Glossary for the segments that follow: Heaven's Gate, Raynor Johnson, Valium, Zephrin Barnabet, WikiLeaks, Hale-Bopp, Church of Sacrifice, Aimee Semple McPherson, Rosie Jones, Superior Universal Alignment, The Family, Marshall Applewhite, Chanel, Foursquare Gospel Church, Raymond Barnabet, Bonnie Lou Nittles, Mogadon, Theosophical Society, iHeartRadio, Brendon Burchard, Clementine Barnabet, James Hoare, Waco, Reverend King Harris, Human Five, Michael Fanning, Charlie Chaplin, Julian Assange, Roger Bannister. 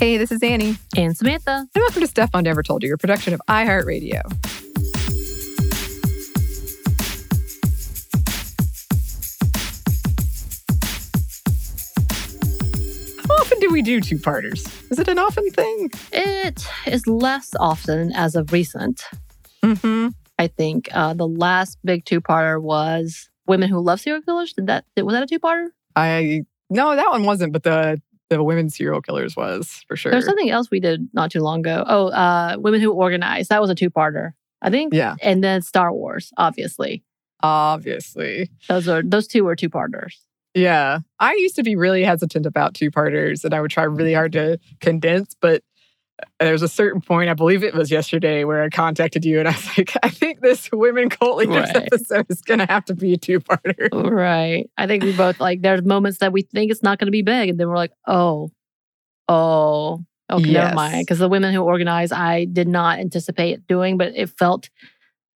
Hey, this is Annie. And Samantha. And welcome to Stuff I Never Told You, a production of iHeartRadio. How often do we do two-parters? Is it an often thing? It is less often as of recent. Mm-hmm. I think the last big two-parter was Women Who Love Serial Killers. Was that a two-parter? No, that one wasn't, but the Women Serial Killers was, for sure. There's something else we did not too long ago. Oh, Women Who Organize. That was a two-parter, I think. Yeah. And then Star Wars, obviously. Obviously. Those two were two-parters. Yeah. I used to be really hesitant about two-parters, and I would try really hard to condense, but there was a certain point, I believe it was yesterday, where I contacted you and I was like, I think this Women Cult Leaders episode is going to have to be a two-parter. Right. I think we both, there's moments that we think it's not going to be big. And then we're like, okay, yes. Never mind. Because the Women Who Organize, I did not anticipate doing, but it felt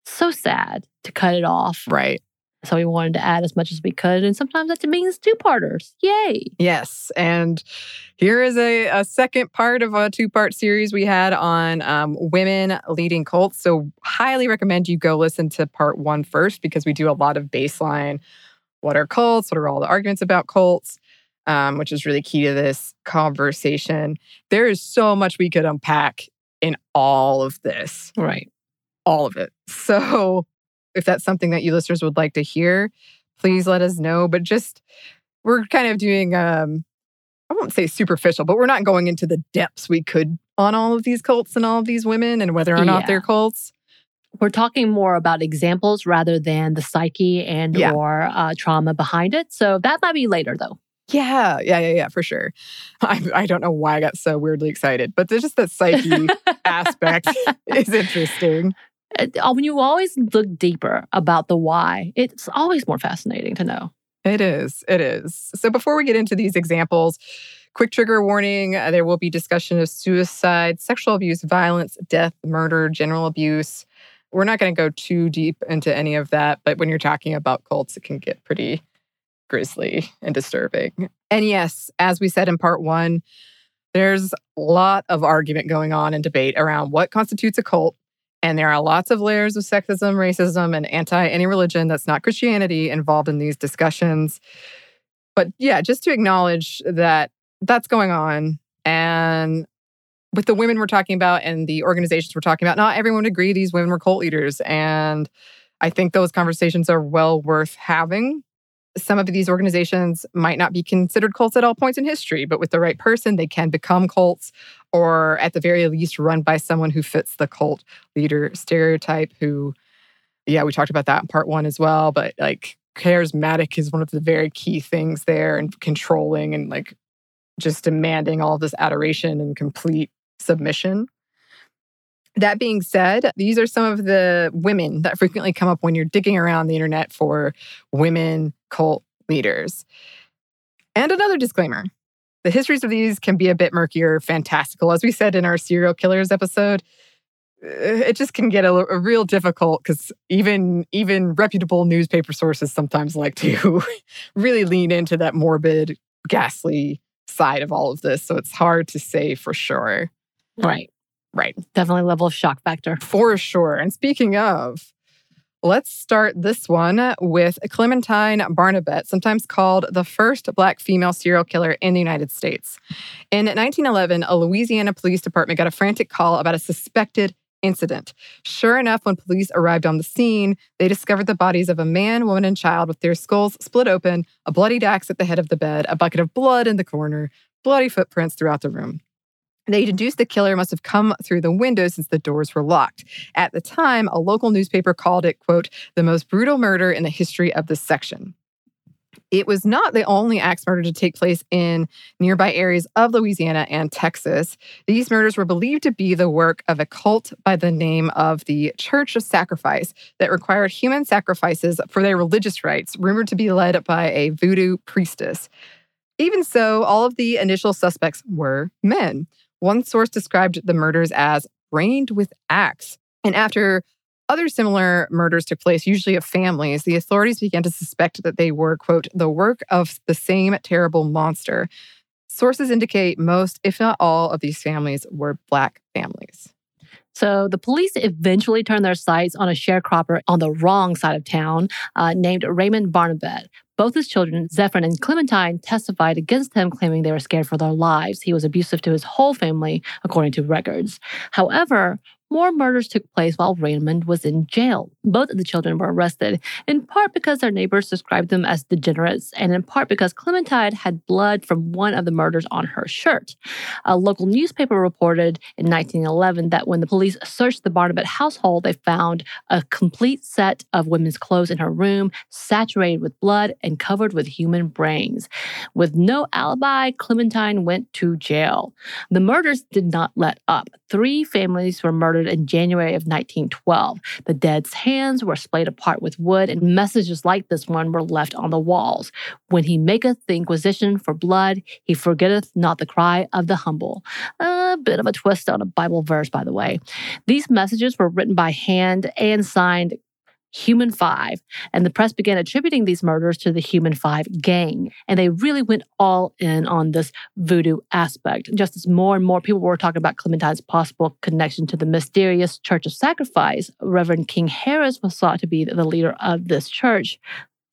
so sad to cut it off. Right. So we wanted to add as much as we could. And sometimes that means two-parters. Yay. Yes. And here is a second part of a two-part series we had on women leading cults. So highly recommend you go listen to part one first, because we do a lot of baseline. What are cults? What are all the arguments about cults? Which is really key to this conversation. There is so much we could unpack in all of this. Right. All of it. So if that's something that you listeners would like to hear, please let us know. But we're kind of doing, I won't say superficial, but we're not going into the depths we could on all of these cults and all of these women and whether or not they're cults. We're talking more about examples rather than the psyche and or trauma behind it. So that might be later, though. Yeah, for sure. I don't know why I got so weirdly excited, but there's just that psyche aspect is interesting. When you always look deeper about the why, it's always more fascinating to know. It is. So before we get into these examples, quick trigger warning, there will be discussion of suicide, sexual abuse, violence, death, murder, general abuse. We're not going to go too deep into any of that, but when you're talking about cults, it can get pretty grisly and disturbing. And yes, as we said in part one, there's a lot of argument going on and debate around what constitutes a cult. And there are lots of layers of sexism, racism, and any religion that's not Christianity involved in these discussions. But yeah, just to acknowledge that that's going on. And with the women we're talking about and the organizations we're talking about, not everyone would agree these women were cult leaders. And I think those conversations are well worth having. Some of these organizations might not be considered cults at all points in history, but with the right person, they can become cults, or at the very least run by someone who fits the cult leader stereotype who, we talked about that in part one as well, but charismatic is one of the very key things there, and controlling and just demanding all this adoration and complete submission. That being said, these are some of the women that frequently come up when you're digging around the internet for women cult leaders. And another disclaimer. The histories of these can be a bit murkier, fantastical. As we said in our serial killers episode, it just can get a real difficult because even reputable newspaper sources sometimes like to really lean into that morbid, ghastly side of all of this. So it's hard to say for sure. Right. Definitely level of shock factor. For sure. And speaking of, let's start this one with Clementine Barnabet, sometimes called the first Black female serial killer in the United States. In 1911, a Louisiana police department got a frantic call about a suspected incident. Sure enough, when police arrived on the scene, they discovered the bodies of a man, woman, and child with their skulls split open, a bloodied axe at the head of the bed, a bucket of blood in the corner, bloody footprints throughout the room. They deduced the killer must have come through the window since the doors were locked. At the time, a local newspaper called it, quote, the most brutal murder in the history of this section. It was not the only axe murder to take place in nearby areas of Louisiana and Texas. These murders were believed to be the work of a cult by the name of the Church of Sacrifice that required human sacrifices for their religious rites, rumored to be led by a voodoo priestess. Even so, all of the initial suspects were men. One source described the murders as brained with axe. And after other similar murders took place, usually of families, the authorities began to suspect that they were, quote, the work of the same terrible monster. Sources indicate most, if not all, of these families were Black families. So the police eventually turned their sights on a sharecropper on the wrong side of town named Raymond Barnabet. Both his children, Zephrin and Clementine, testified against him, claiming they were scared for their lives. He was abusive to his whole family, according to records. However, more murders took place while Raymond was in jail. Both of the children were arrested, in part because their neighbors described them as degenerates, and in part because Clementine had blood from one of the murders on her shirt. A local newspaper reported in 1911 that when the police searched the Barnabet household, they found a complete set of women's clothes in her room, saturated with blood and covered with human brains. With no alibi, Clementine went to jail. The murders did not let up. Three families were murdered in January of 1912. The dead's hands were splayed apart with wood, and messages like this one were left on the walls. When he maketh the inquisition for blood, he forgetteth not the cry of the humble. A bit of a twist on a Bible verse, by the way. These messages were written by hand and signed Human Five, and the press began attributing these murders to the Human Five gang. And they really went all in on this voodoo aspect. Just as more and more people were talking about Clementine's possible connection to the mysterious Church of Sacrifice, Reverend King Harris was thought to be the leader of this church.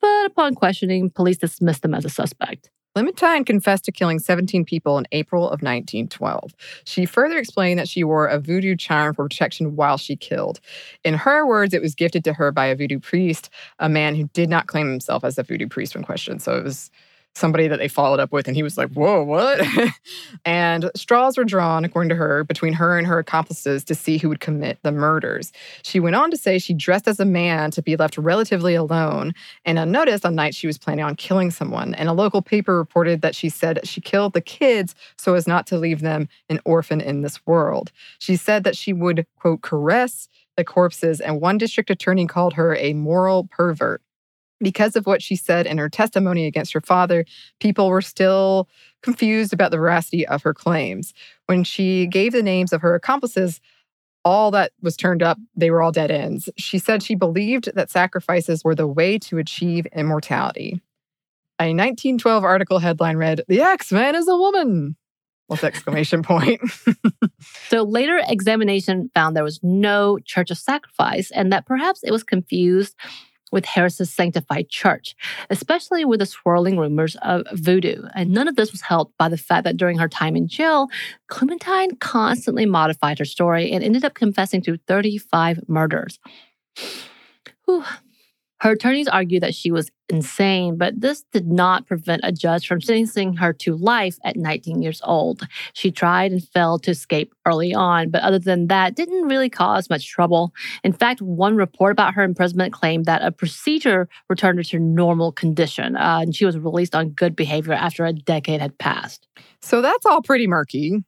But upon questioning, police dismissed him as a suspect. Clementine confessed to killing 17 people in April of 1912. She further explained that she wore a voodoo charm for protection while she killed. In her words, it was gifted to her by a voodoo priest, a man who did not claim himself as a voodoo priest when questioned. So it was somebody that they followed up with, and he was like, whoa, what? And straws were drawn, according to her, between her and her accomplices to see who would commit the murders. She went on to say she dressed as a man to be left relatively alone and unnoticed on nights she was planning on killing someone. And a local paper reported that she said she killed the kids so as not to leave them an orphan in this world. She said that she would, quote, caress the corpses, and one district attorney called her a moral pervert. Because of what she said in her testimony against her father, people were still confused about the veracity of her claims. When she gave the names of her accomplices, all that was turned up, they were all dead ends. She said she believed that sacrifices were the way to achieve immortality. A 1912 article headline read, "The Axeman is a woman!" with exclamation point. So later examination found there was no Church of Sacrifice, and that perhaps it was confused with Harris's sanctified church, especially with the swirling rumors of voodoo. And none of this was helped by the fact that during her time in jail, Clementine constantly modified her story and ended up confessing to 35 murders. Whew. Her attorneys argued that she was insane, but this did not prevent a judge from sentencing her to life at 19 years old. She tried and failed to escape early on, but other than that, didn't really cause much trouble. In fact, one report about her imprisonment claimed that a procedure returned her to normal condition, and she was released on good behavior after a decade had passed. So that's all pretty murky.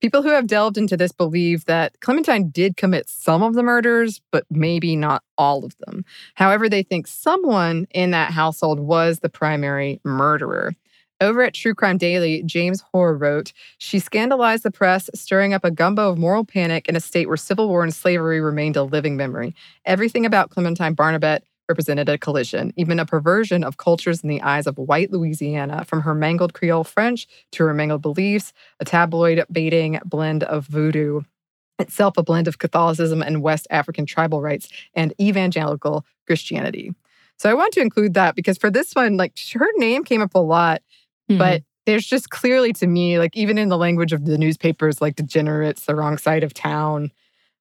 People who have delved into this believe that Clementine did commit some of the murders, but maybe not all of them. However, they think someone in that household was the primary murderer. Over at True Crime Daily, James Hoare wrote, "She scandalized the press, stirring up a gumbo of moral panic in a state where civil war and slavery remained a living memory. Everything about Clementine Barnabet represented a collision, even a perversion of cultures in the eyes of white Louisiana, from her mangled Creole French to her mangled beliefs, a tabloid-baiting blend of voodoo, itself a blend of Catholicism and West African tribal rites and evangelical Christianity." So I want to include that because for this one, like, her name came up a lot, but there's just clearly to me, like, even in the language of the newspapers, like degenerates, the wrong side of town,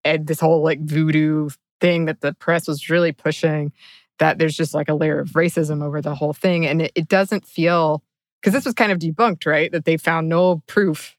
and this whole like voodoo thing that the press was really pushing, that there's just like a layer of racism over the whole thing. And it doesn't feel, because this was kind of debunked, right? That they found no proof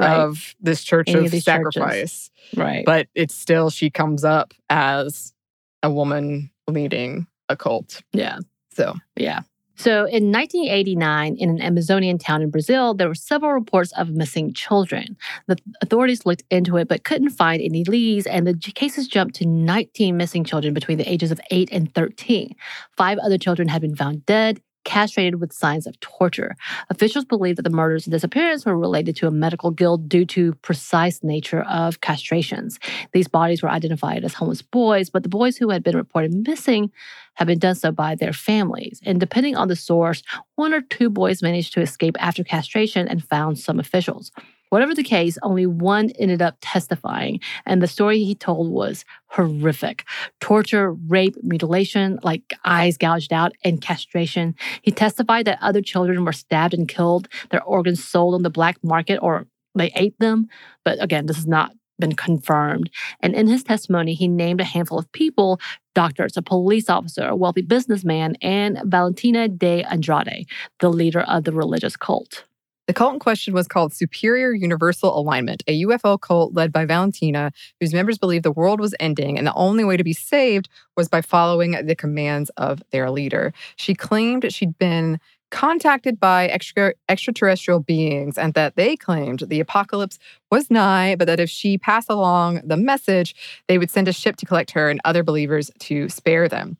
of this Church of Sacrifice. Right. But it's still, she comes up as a woman leading a cult. Yeah. So, yeah. So in 1989, in an Amazonian town in Brazil, there were several reports of missing children. The authorities looked into it but couldn't find any leads, and the cases jumped to 19 missing children between the ages of 8 and 13. 5 other children had been found dead, castrated with signs of torture. Officials believe that the murders and disappearances were related to a medical guild due to precise nature of castrations. These bodies were identified as homeless boys, but the boys who had been reported missing had been done so by their families. And depending on the source, one or two boys managed to escape after castration and found some officials. Whatever the case, only one ended up testifying, and the story he told was horrific. Torture, rape, mutilation, like eyes gouged out, and castration. He testified that other children were stabbed and killed, their organs sold on the black market, or they ate them. But again, this has not been confirmed. And in his testimony, he named a handful of people: doctors, a police officer, a wealthy businessman, and Valentina de Andrade, the leader of the religious cult. The cult in question was called Superior Universal Alignment, a UFO cult led by Valentina, whose members believed the world was ending and the only way to be saved was by following the commands of their leader. She claimed she'd been contacted by extraterrestrial beings and that they claimed the apocalypse was nigh, but that if she passed along the message, they would send a ship to collect her and other believers to spare them.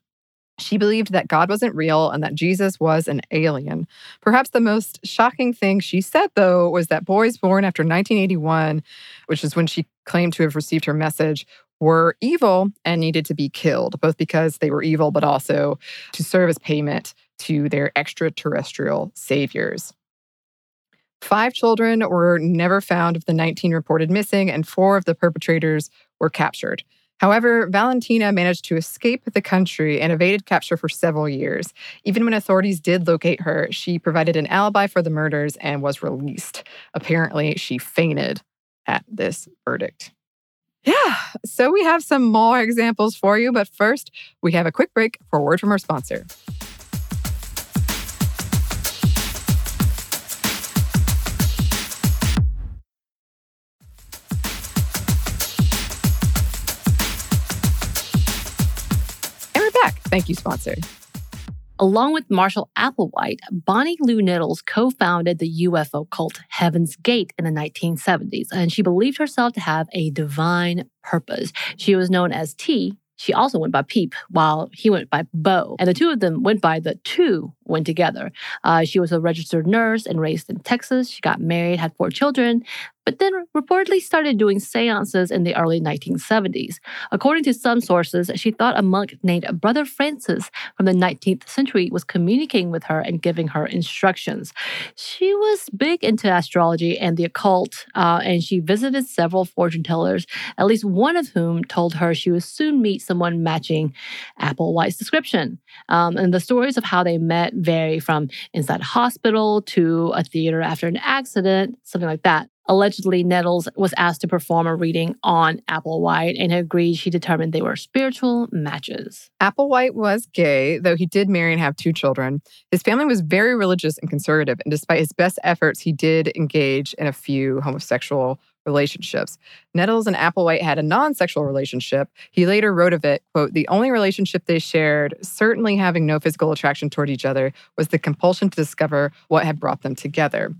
She believed that God wasn't real and that Jesus was an alien. Perhaps the most shocking thing she said, though, was that boys born after 1981, which is when she claimed to have received her message, were evil and needed to be killed, both because they were evil, but also to serve as payment to their extraterrestrial saviors. 5 children were never found of the 19 reported missing, and 4 of the perpetrators were captured. However, Valentina managed to escape the country and evaded capture for several years. Even when authorities did locate her, she provided an alibi for the murders and was released. Apparently, she fainted at this verdict. Yeah, so we have some more examples for you, but first, we have a quick break for a word from our sponsor. Thank you, sponsor. Along with Marshall Applewhite, Bonnie Lou Nittles co-founded the UFO cult Heaven's Gate in the 1970s, and she believed herself to have a divine purpose. She was known as T. She also went by Peep, while he went by Bo. And the two of them went by the two when together. She was a registered nurse and raised in Texas. She got married, had 4 children, but then reportedly started doing seances in the early 1970s. According to some sources, she thought a monk named Brother Francis from the 19th century was communicating with her and giving her instructions. She was big into astrology and the occult, and she visited several fortune tellers, at least one of whom told her she would soon meet someone matching Applewhite's description. And the stories of how they met vary from inside a hospital to a theater after an accident, something like that. Allegedly, Nettles was asked to perform a reading on Applewhite and agreed. She determined they were spiritual matches. Applewhite was gay, though he did marry and have 2 children. His family was very religious and conservative, and despite his best efforts, he did engage in a few homosexual relationships. Nettles and Applewhite had a non-sexual relationship. He later wrote of it, quote, "The only relationship they shared, certainly having no physical attraction toward each other, was the compulsion to discover what had brought them together."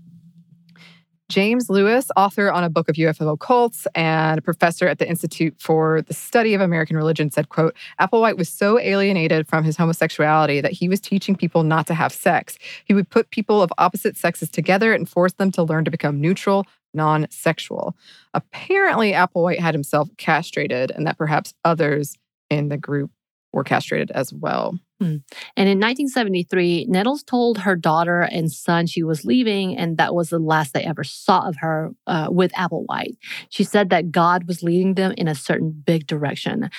James Lewis, author on a book of UFO cults and a professor at the Institute for the Study of American Religion, said, quote, "Applewhite was so alienated from his homosexuality that he was teaching people not to have sex. He would put people of opposite sexes together and force them to learn to become neutral, non-sexual." Apparently, Applewhite had himself castrated, and that perhaps others in the group were castrated as well. And in 1973, Nettles told her daughter and son she was leaving, and that was the last they ever saw of her with Applewhite. She said that God was leading them in a certain big direction.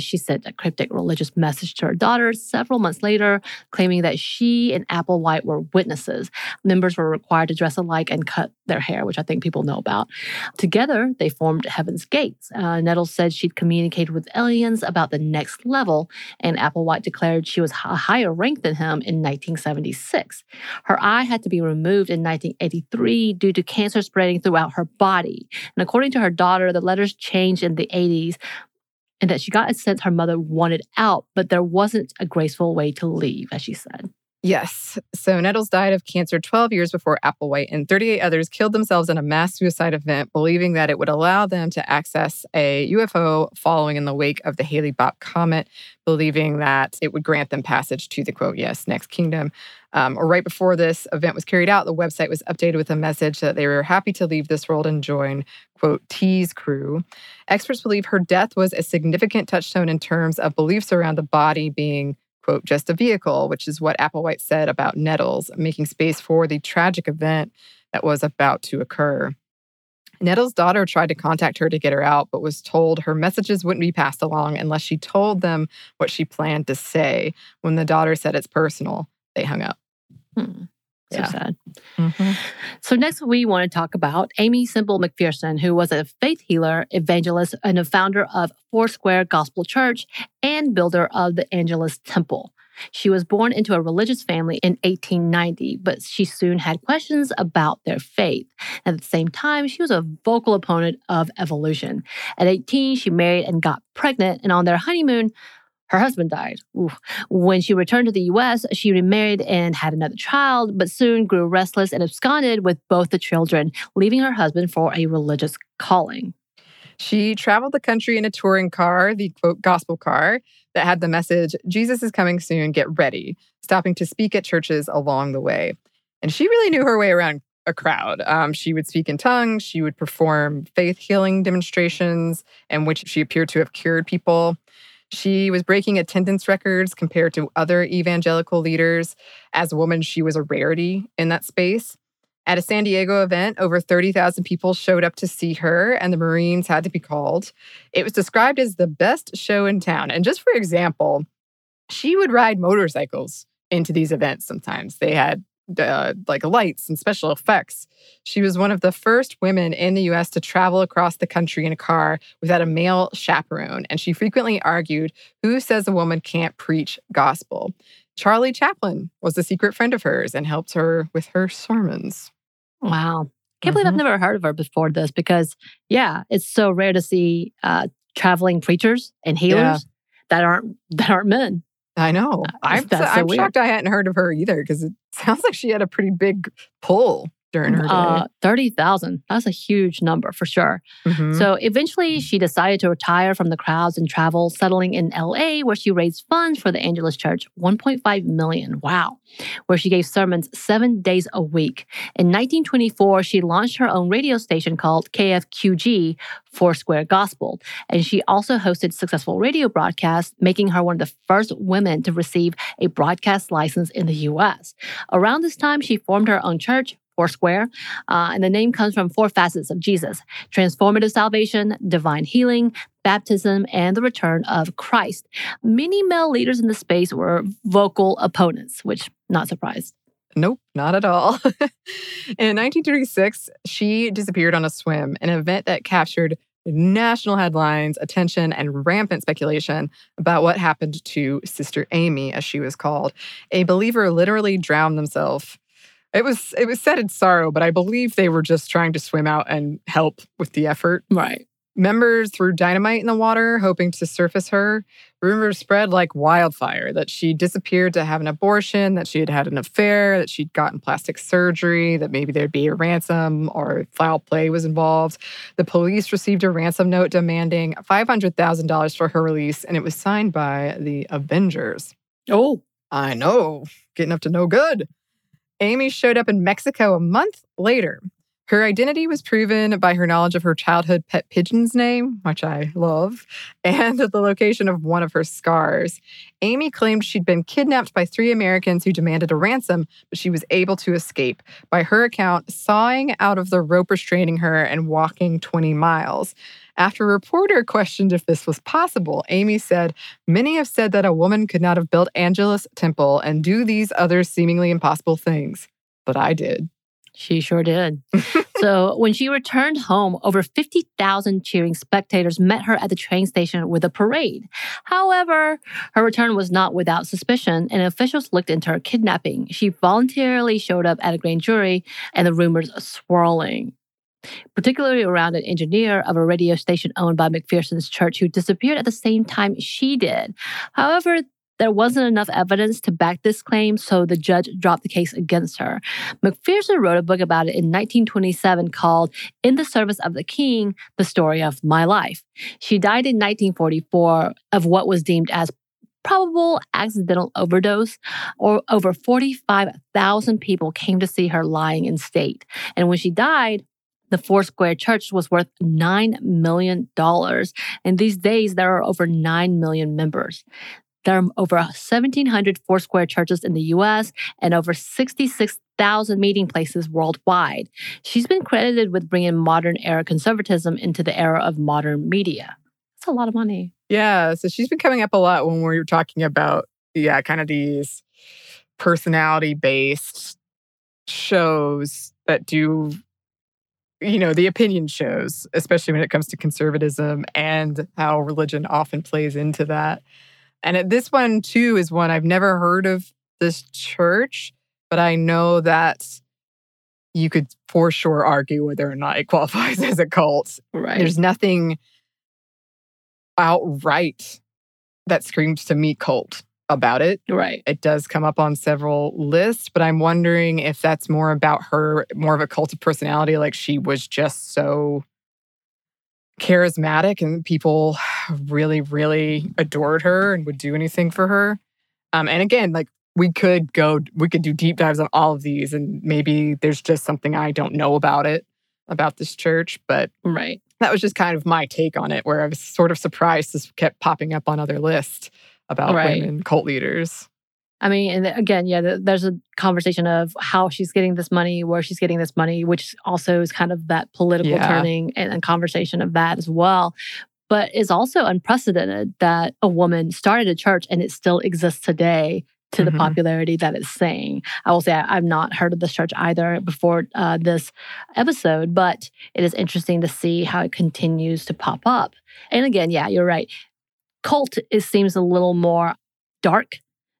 She sent a cryptic religious message to her daughter several months later, claiming that she and Applewhite were witnesses. Members were required to dress alike and cut their hair, which I think people know about. Together, they formed Heaven's Gates. Nettles said she'd communicated with aliens about the next level, and Applewhite declared she was a higher rank than him in 1976. Her eye had to be removed in 1983 due to cancer spreading throughout her body. And according to her daughter, the letters changed in the 80s and that she got a sense her mother wanted out, but there wasn't a graceful way to leave, as she said. Yes. So Nettles died of cancer 12 years before Applewhite, and 38 others killed themselves in a mass suicide event, believing that it would allow them to access a UFO following in the wake of the Hale-Bopp comet, believing that it would grant them passage to the, quote, yes, next kingdom. Right before this event was carried out, the website was updated with a message that they were happy to leave this world and join, quote, T's crew. Experts believe her death was a significant touchstone in terms of beliefs around the body being, quote, just a vehicle, which is what Applewhite said about Nettles, making space for the tragic event that was about to occur. Nettles' daughter tried to contact her to get her out, but was told her messages wouldn't be passed along unless she told them what she planned to say. When the daughter said it's personal, they hung up. So sad. Mm-hmm. So next we want to talk about Aimee Semple McPherson, who was a faith healer, evangelist, and a founder of Foursquare Gospel Church and builder of the Angelus Temple. She was born into a religious family in 1890, but she soon had questions about their faith. At the same time, she was a vocal opponent of evolution. At 18, she married and got pregnant, and on their honeymoon, her husband died. Ooh. When she returned to the U.S., she remarried and had another child, but soon grew restless and absconded with both the children, leaving her husband for a religious calling. She traveled the country in a touring car, the, quote, gospel car, that had the message, Jesus is coming soon, get ready, stopping to speak at churches along the way. And she really knew her way around a crowd. She would speak in tongues, she would perform faith healing demonstrations, in which she appeared to have cured people. She was breaking attendance records compared to other evangelical leaders. As a woman, she was a rarity in that space. At a San Diego event, over 30,000 people showed up to see her, and the Marines had to be called. It was described as the best show in town. And just for example, she would ride motorcycles into these events sometimes. They had like lights and special effects. She was one of the first women in the U.S. to travel across the country in a car without a male chaperone, and she frequently argued, who says a woman can't preach gospel? Charlie Chaplin was a secret friend of hers and helped her with her sermons. Wow. Can't believe I've never heard of her before this because, yeah, it's so rare to see traveling preachers and healers that aren't men. I know. I'm shocked I hadn't heard of her either because it sounds like she had a pretty big pull during her day. 30,000. That's a huge number for sure. Mm-hmm. So eventually she decided to retire from the crowds and travel, settling in LA where she raised funds for the Angelus Church, $1.5 million. Wow. Where she gave sermons 7 days a week. In 1924, she launched her own radio station called KFQG, Foursquare Gospel. And she also hosted successful radio broadcasts, making her one of the first women to receive a broadcast license in the U.S. Around this time, she formed her own church, Foursquare, and the name comes from four facets of Jesus: transformative salvation, divine healing, baptism, and the return of Christ. Many male leaders in the space were vocal opponents, which, not surprised. Nope, not at all. In 1936, she disappeared on a swim, an event that captured national headlines, attention, and rampant speculation about what happened to Sister Aimee, as she was called. A believer literally drowned themselves. It was said in sorrow, but I believe they were just trying to swim out and help with the effort. Right. Members threw dynamite in the water, hoping to surface her. Rumors spread like wildfire that she disappeared to have an abortion, that she had had an affair, that she'd gotten plastic surgery, that maybe there'd be a ransom or foul play was involved. The police received a ransom note demanding $500,000 for her release, and it was signed by the Avengers. Oh, I know. Getting up to no good. Aimee showed up in Mexico a month later. Her identity was proven by her knowledge of her childhood pet pigeon's name, which I love, and the location of one of her scars. Aimee claimed she'd been kidnapped by three Americans who demanded a ransom, but she was able to escape, by her account, sawing out of the rope restraining her and walking 20 miles. After a reporter questioned if this was possible, Aimee said, "Many have said that a woman could not have built Angelus Temple and do these other seemingly impossible things, but I did." She sure did. So when she returned home, over 50,000 cheering spectators met her at the train station with a parade. However, her return was not without suspicion, and officials looked into her kidnapping. She voluntarily showed up at a grand jury, and the rumors swirling, particularly around an engineer of a radio station owned by McPherson's church who disappeared at the same time she did. However, There wasn't enough evidence to back this claim, so the judge dropped the case against her. McPherson wrote a book about it in 1927 called In the Service of the King, The Story of My Life. She died in 1944 of what was deemed as probable accidental overdose, or over 45,000 people came to see her lying in state. And when she died, the Foursquare Church was worth $9 million. And these days, there are over 9 million members. There are over 1,700 Foursquare churches in the U.S. and over 66,000 meeting places worldwide. She's been credited with bringing modern-era conservatism into the era of modern media. That's a lot of money. Yeah, so she's been coming up a lot when we were talking about, kind of these personality-based shows that do, the opinion shows, especially when it comes to conservatism and how religion often plays into that. And this one, too, is one I've never heard of this church, but I know that you could for sure argue whether or not it qualifies as a cult. Right. There's nothing outright that screams to me cult about it. Right. It does come up on several lists, but I'm wondering if that's more about her, more of a cult of personality, like she was just so charismatic and people really, really adored her and would do anything for her. And again, we could do deep dives on all of these, and maybe there's just something I don't know about this church, but right. That was just kind of my take on it, where I was sort of surprised this kept popping up on other lists about right. Women cult leaders. I mean, and again, there's a conversation of how she's getting this money, where she's getting this money, which also is kind of that political turning and conversation of that as well. But it's also unprecedented that a woman started a church and it still exists today to the popularity that it's saying. I will say I've not heard of this church either before this episode, but it is interesting to see how it continues to pop up. And again, you're right. Cult seems a little more dark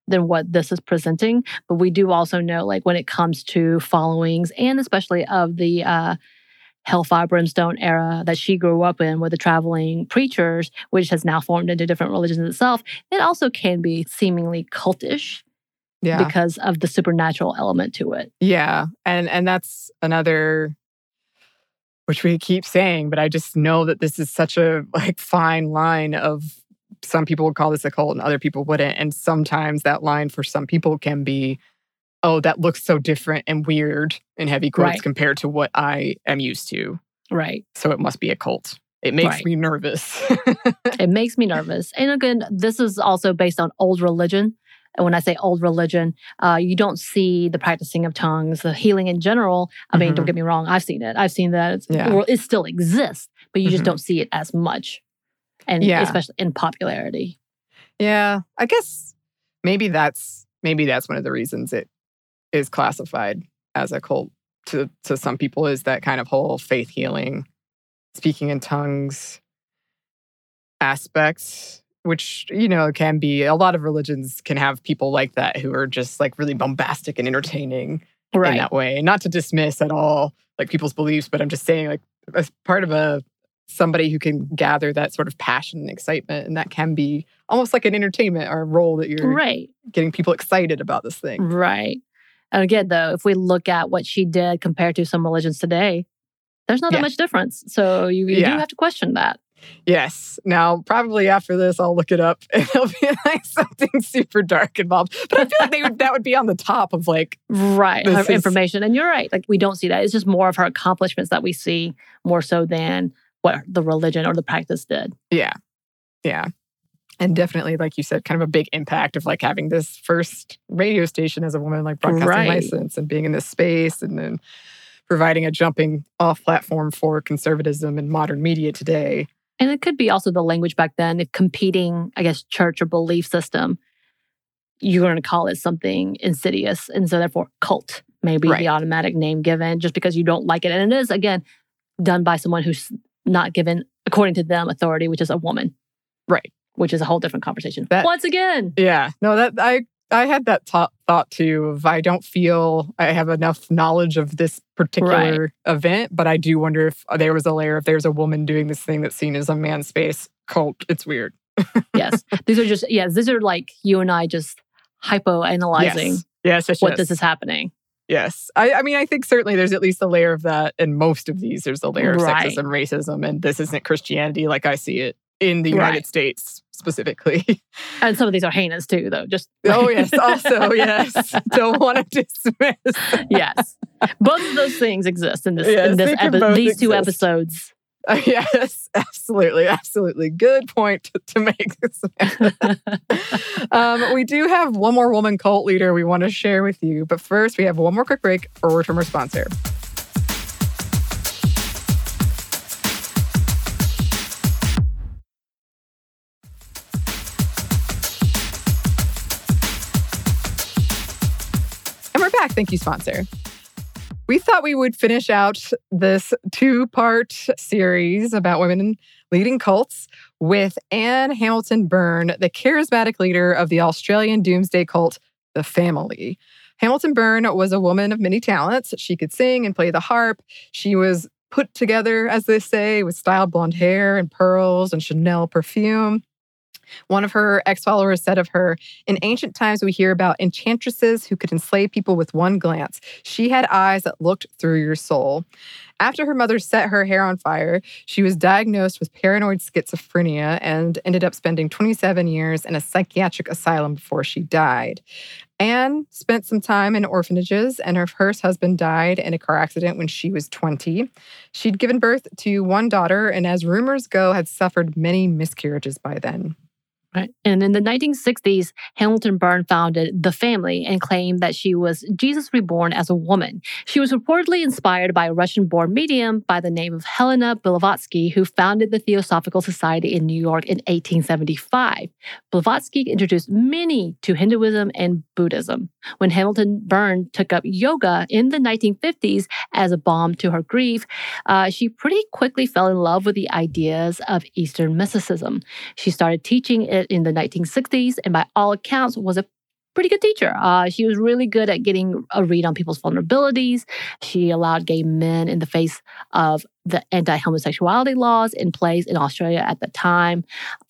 than what this is presenting. But we do also know, when it comes to followings, and especially of the Hellfire Brimstone era that she grew up in with the traveling preachers, which has now formed into different religions itself, it also can be seemingly cultish because of the supernatural element to it. Yeah, and that's another, which we keep saying, but I just know that this is such a fine line of, some people would call this a cult and other people wouldn't. And sometimes that line for some people can be, oh, that looks so different and weird in heavy quotes compared to what I am used to. Right. So it must be a cult. It makes me nervous. It makes me nervous. And again, this is also based on old religion. And when I say old religion, you don't see the practicing of tongues, the healing in general. I mean, don't get me wrong. I've seen it. I've seen that. It still exists, but you just don't see it as much. And especially in popularity. Yeah, I guess maybe that's one of the reasons it is classified as a cult to some people, is that kind of whole faith healing, speaking in tongues aspects, which, can be, a lot of religions can have people like that who are just really bombastic and entertaining in that way. Not to dismiss at all people's beliefs, but I'm just saying as part of somebody who can gather that sort of passion and excitement, and that can be almost like an entertainment or a role that you're getting people excited about this thing. Right. And again, though, if we look at what she did compared to some religions today, there's not that much difference. So you do have to question that. Yes. Now, probably after this, I'll look it up and it'll be something super dark involved. But I feel like that would be on the top of her information. And you're right. We don't see that. It's just more of her accomplishments that we see more so than what the religion or the practice did. Yeah. Yeah. And definitely, like you said, kind of a big impact of having this first radio station as a woman, broadcasting license and being in this space, and then providing a jumping off platform for conservatism in modern media today. And it could be also the language back then, if competing, I guess, church or belief system, you're going to call it something insidious. And so therefore cult may be the automatic name given just because you don't like it. And it is, again, done by someone who's not given, according to them, authority, which is a woman. Right. Which is a whole different conversation. Once again. Yeah. No, that I had that thought too, of I don't feel I have enough knowledge of this particular event, but I do wonder if there's a woman doing this thing that's seen as a man's space cult. It's weird. Yes. These are just, yes, these are like you and I just hypo-analyzing yes. this is happening. Yes. I mean, I think certainly there's at least a layer of that. And most of these, there's a layer of sexism, racism, and this isn't Christianity like I see it in the United States specifically. And some of these are heinous too, though. Just yes. Don't want to dismiss. Yes. Both of those things exist in this, these two episodes. Yes, absolutely. Absolutely. Good point to make this. We do have one more woman cult leader we want to share with you. But first, we have one more quick break for a word from our sponsor. And we're back. Thank you, sponsor. We thought we would finish out this two-part series about women leading cults with Anne Hamilton Byrne, the charismatic leader of the Australian doomsday cult, The Family. Hamilton Byrne was a woman of many talents. She could sing and play the harp. She was put together, as they say, with styled blonde hair and pearls and Chanel perfume. One of her ex-followers said of her, "In ancient times, we hear about enchantresses who could enslave people with one glance. She had eyes that looked through your soul." After her mother set her hair on fire, she was diagnosed with paranoid schizophrenia and ended up spending 27 years in a psychiatric asylum before she died. Anne spent some time in orphanages, and her first husband died in a car accident when she was 20. She'd given birth to one daughter, and as rumors go, had suffered many miscarriages by then. Right. And in the 1960s, Hamilton Byrne founded The Family and claimed that she was Jesus reborn as a woman. She was reportedly inspired by a Russian-born medium by the name of Helena Blavatsky, who founded the Theosophical Society in New York in 1875. Blavatsky introduced many to Hinduism and Buddhism. When Hamilton Byrne took up yoga in the 1950s as a balm to her grief, she pretty quickly fell in love with the ideas of Eastern mysticism. She started teaching it in the 1960s, and by all accounts was a pretty good teacher. She was really good at getting a read on people's vulnerabilities. She allowed gay men in the face of the anti-homosexuality laws in place in Australia at the time.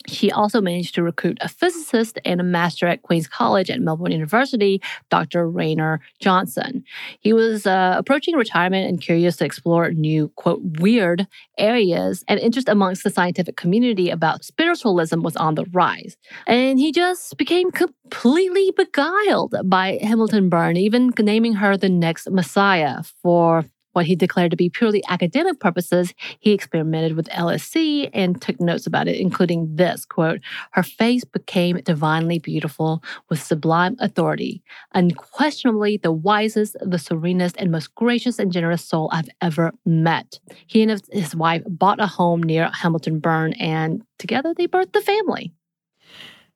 She also managed to recruit a physicist and a master at Queen's College at Melbourne University, Dr. Raynor Johnson. He was approaching retirement and curious to explore new, quote, weird areas, and interest amongst the scientific community about spiritualism was on the rise. And he just became completely beguiled by Hamilton Byrne, even naming her the next messiah for what he declared to be purely academic purposes. He experimented with LSD and took notes about it, including this, quote, "Her face became divinely beautiful with sublime authority, unquestionably the wisest, the serenest, and most gracious and generous soul I've ever met." He and his wife bought a home near Hamilton Byrne, and together they birthed The Family.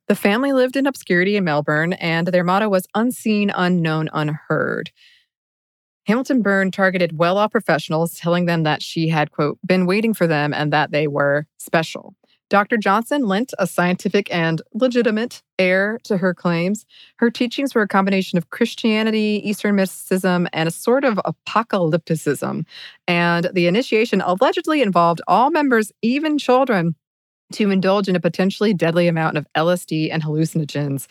The Family lived in obscurity in Melbourne, and their motto was unseen, unknown, unheard. Hamilton Byrne targeted well-off professionals, telling them that she had, quote, been waiting for them and that they were special. Dr. Johnson lent a scientific and legitimate air to her claims. Her teachings were a combination of Christianity, Eastern mysticism, and a sort of apocalypticism. And the initiation allegedly involved all members, even children, to indulge in a potentially deadly amount of LSD and hallucinogens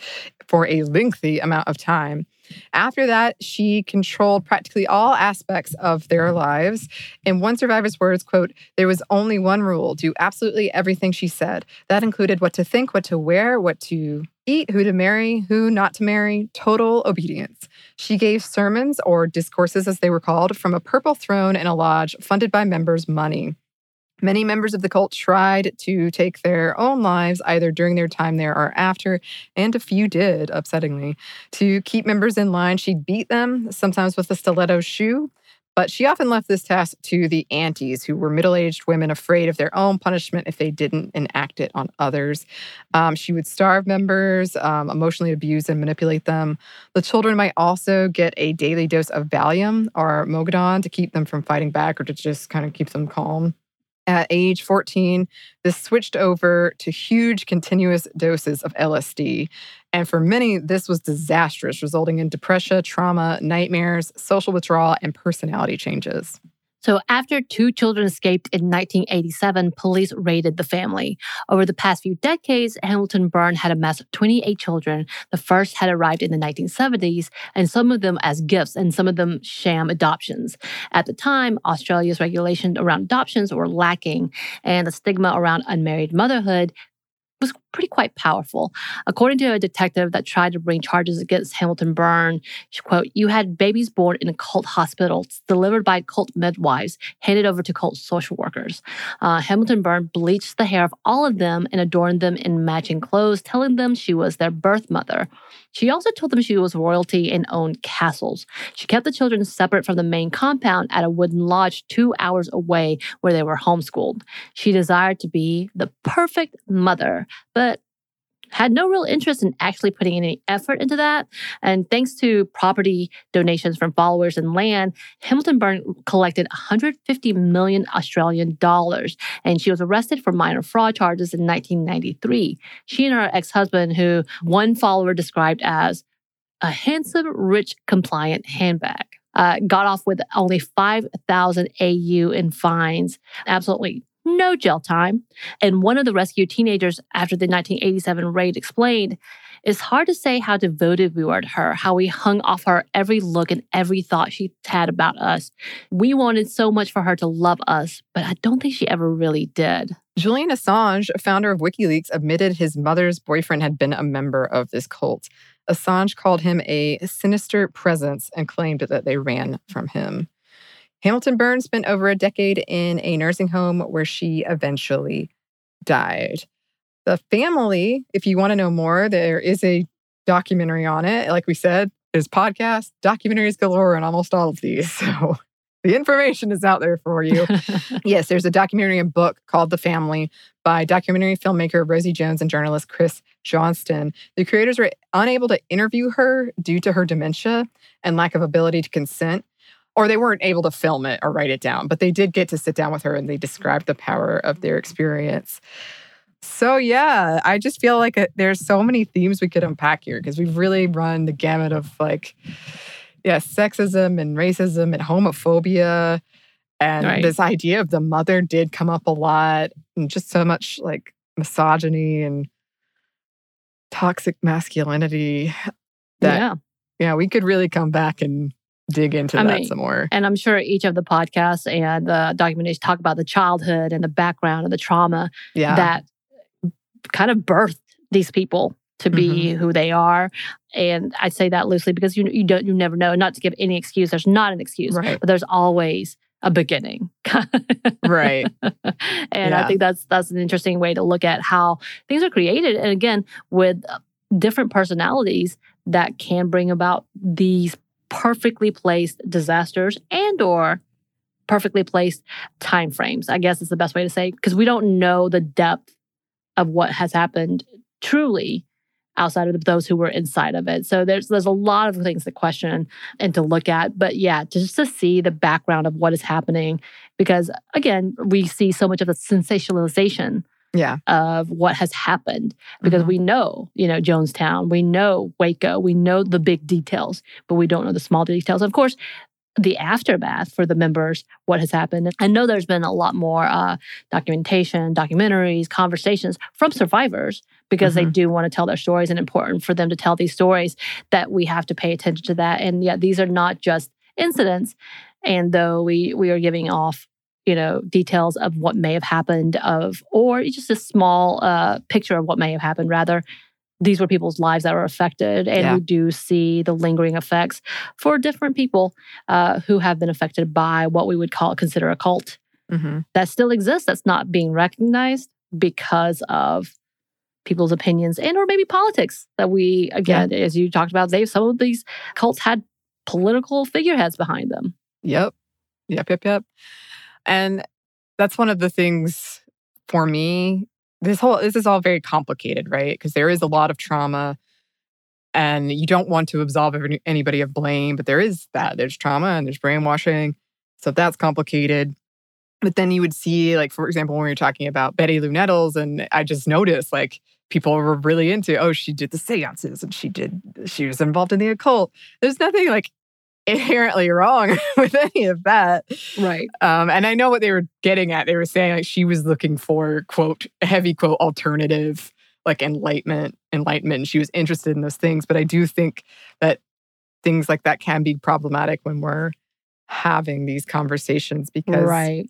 for a lengthy amount of time. After that, she controlled practically all aspects of their lives. In one survivor's words, quote, "There was only one rule, do absolutely everything she said. That included what to think, what to wear, what to eat, who to marry, who not to marry, total obedience." She gave sermons, or discourses as they were called, from a purple throne in a lodge funded by members' money. Many members of the cult tried to take their own lives, either during their time there or after, and a few did, upsettingly. To keep members in line, she'd beat them, sometimes with a stiletto shoe, but she often left this task to the aunties, who were middle-aged women afraid of their own punishment if they didn't enact it on others. She would starve members, emotionally abuse and manipulate them. The children might also get a daily dose of Valium or Mogadon to keep them from fighting back or to just kind of keep them calm. At age 14, this switched over to huge continuous doses of LSD. And for many, this was disastrous, resulting in depression, trauma, nightmares, social withdrawal, and personality changes. So after two children escaped in 1987, police raided the family. Over the past few decades, Hamilton Byrne had amassed 28 children. The first had arrived in the 1970s, and some of them as gifts and some of them sham adoptions. At the time, Australia's regulations around adoptions were lacking, and the stigma around unmarried motherhood was quite powerful. According to a detective that tried to bring charges against Hamilton Byrne, she, quote, "You had babies born in cult hospitals, delivered by cult midwives, handed over to cult social workers. Hamilton Byrne bleached the hair of all of them and adorned them in matching clothes, telling them she was their birth mother. She also told them she was royalty and owned castles. She kept the children separate from the main compound at a wooden lodge 2 hours away where they were homeschooled. She desired to be the perfect mother, but had no real interest in actually putting any effort into that. And thanks to property donations from followers and land, Hamilton Byrne collected 150 million Australian dollars, and she was arrested for minor fraud charges in 1993. She and her ex-husband, who one follower described as a handsome, rich, compliant handbag, got off with only 5,000 AU in fines. Absolutely no jail time. And one of the rescued teenagers after the 1987 raid explained, "It's hard to say how devoted we were to her, how we hung off her every look and every thought she had about us. We wanted so much for her to love us, but I don't think she ever really did." Julian Assange, founder of WikiLeaks, admitted his mother's boyfriend had been a member of this cult. Assange called him a sinister presence and claimed that they ran from him. Hamilton Byrne spent over a decade in a nursing home where she eventually died. The Family, if you want to know more, there is a documentary on it. Like we said, there's podcasts, documentaries galore on almost all of these. So the information is out there for you. Yes, there's a documentary and book called The Family by documentary filmmaker Rosie Jones and journalist Chris Johnston. The creators were unable to interview her due to her dementia and lack of ability to consent. Or they weren't able to film it or write it down, but they did get to sit down with her and they described the power of their experience. So yeah, I just feel like there's so many themes we could unpack here because we've really run the gamut of sexism and racism and homophobia. And This idea of the mother did come up a lot, and just so much misogyny and toxic masculinity that, we could really come back and dig into that some more. And I'm sure each of the podcasts and the documentaries talk about the childhood and the background and the trauma that kind of birthed these people to be who they are. And I say that loosely because you never know. Not to give any excuse. There's not an excuse, but there's always a beginning. Right. And I think that's an interesting way to look at how things are created. And again, with different personalities that can bring about these perfectly placed disasters and or perfectly placed timeframes, I guess is the best way to say, because we don't know the depth of what has happened truly outside of those who were inside of it. So there's a lot of things to question and to look at. But yeah, just to see the background of what is happening, because again, we see so much of the sensationalization of what has happened because we know, Jonestown, we know Waco, we know the big details, but we don't know the small details. Of course, the aftermath for the members, what has happened. I know there's been a lot more documentation, documentaries, conversations from survivors because they do want to tell their stories and important for them to tell these stories that we have to pay attention to that. And yeah, these are not just incidents. And though we are giving off details of what may have happened or just a small picture of what may have happened. Rather, these were people's lives that were affected. And we do see the lingering effects for different people who have been affected by what we would consider a cult that still exists, that's not being recognized because of people's opinions and or maybe politics that we, again, as you talked about, some of these cults had political figureheads behind them. Yep. And that's one of the things for me, this is all very complicated, right? Because there is a lot of trauma and you don't want to absolve anybody of blame, but there is that. There's trauma and there's brainwashing. So that's complicated. But then you would see, for example, when we were talking about Betty Lou Nettles, and I just noticed, people were really into, she did the seances and she was involved in the occult. There's nothing inherently wrong with any of that. Right. And I know what they were getting at. They were saying like she was looking for, quote, heavy quote, alternative, like enlightenment. And she was interested in those things. But I do think that things like that can be problematic when we're having these conversations, because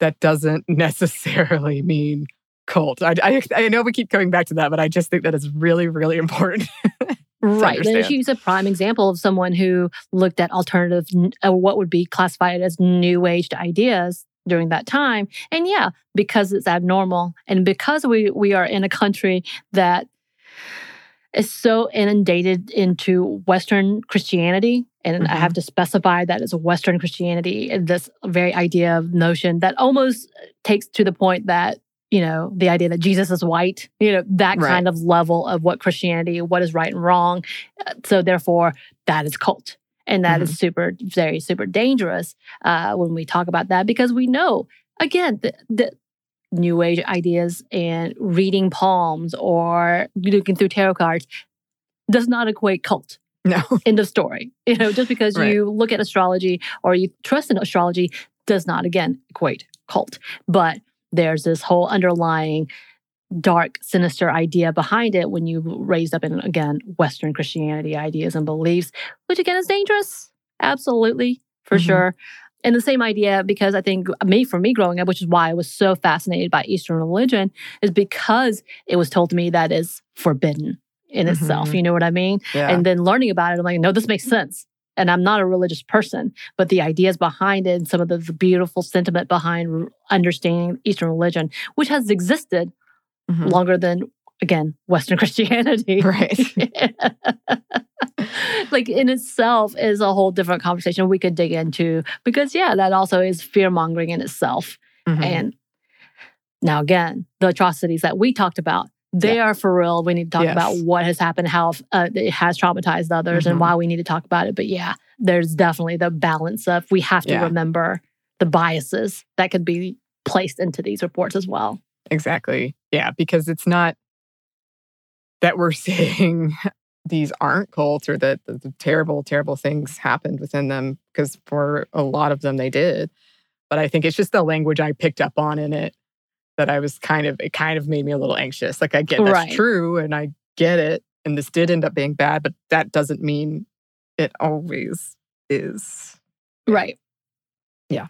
that doesn't necessarily mean cult. I know we keep coming back to that, but I just think that it's really, really important. Right. And she's a prime example of someone who looked at alternative, what would be classified as new age ideas during that time. And yeah, because it's abnormal and because we are in a country that is so inundated into Western Christianity, and I have to specify that it's a Western Christianity, and this very idea of notion that almost takes to the point that, you know, the idea that Jesus is white, you know, that kind of level of what Christianity, what is right and wrong. So therefore, that is cult. And that is super, very, super dangerous when we talk about that, because we know, again, the New Age ideas and reading palms or looking through tarot cards does not equate cult. No. End of story. You know, just because you look at astrology or you trust in astrology does not, again, equate cult. But there's this whole underlying dark, sinister idea behind it when you raised up in, again, Western Christianity ideas and beliefs, which again is dangerous. Absolutely, for sure. And the same idea, because I think for me growing up, which is why I was so fascinated by Eastern religion, is because it was told to me that is forbidden in itself. You know what I mean? Yeah. And then learning about it, I'm like, no, this makes sense. And I'm not a religious person, but the ideas behind it and some of the beautiful sentiment behind understanding Eastern religion, which has existed longer than, again, Western Christianity. Right. Like in itself is a whole different conversation we could dig into, because that also is fear-mongering in itself. And now again, the atrocities that we talked about, they are for real. We need to talk about what has happened, how it has traumatized others, and why we need to talk about it. But yeah, there's definitely the balance of we have to remember the biases that could be placed into these reports as well. Exactly. Yeah, because it's not that we're saying these aren't cults or that the terrible, terrible things happened within them, because for a lot of them they did. But I think it's just the language I picked up on in it that I was it kind of made me a little anxious. Like, I get that's true and I get it. And this did end up being bad, but that doesn't mean it always is. Right. Yeah.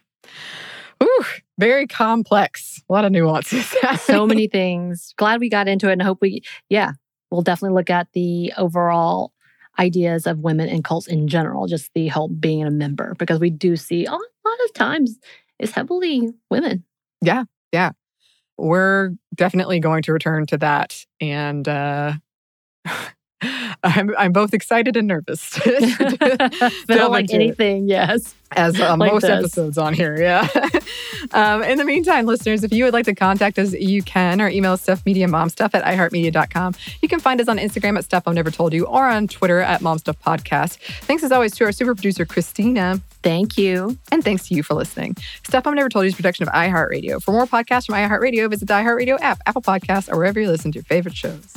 Ooh, very complex. A lot of nuances. So many things. Glad we got into it, and hope we'll definitely look at the overall ideas of women and cults in general, just the whole being a member, because we do see a lot of times it's heavily women. Yeah. Yeah. We're definitely going to return to that, and I'm both excited and nervous. Feel like anything, yes. As like most episodes on here, yeah. In the meantime, listeners, if you would like to contact us, you can. Our email is stuffmediamomstuff@iheartmedia.com. You can find us on Instagram at Stuff I've Never Told You, or on Twitter at MomStuffPodcast. Thanks as always to our super producer, Christina. Thank you. And thanks to you for listening. Stuff I've Never Told You is a production of iHeartRadio. For more podcasts from iHeartRadio, visit the iHeartRadio app, Apple Podcasts, or wherever you listen to your favorite shows.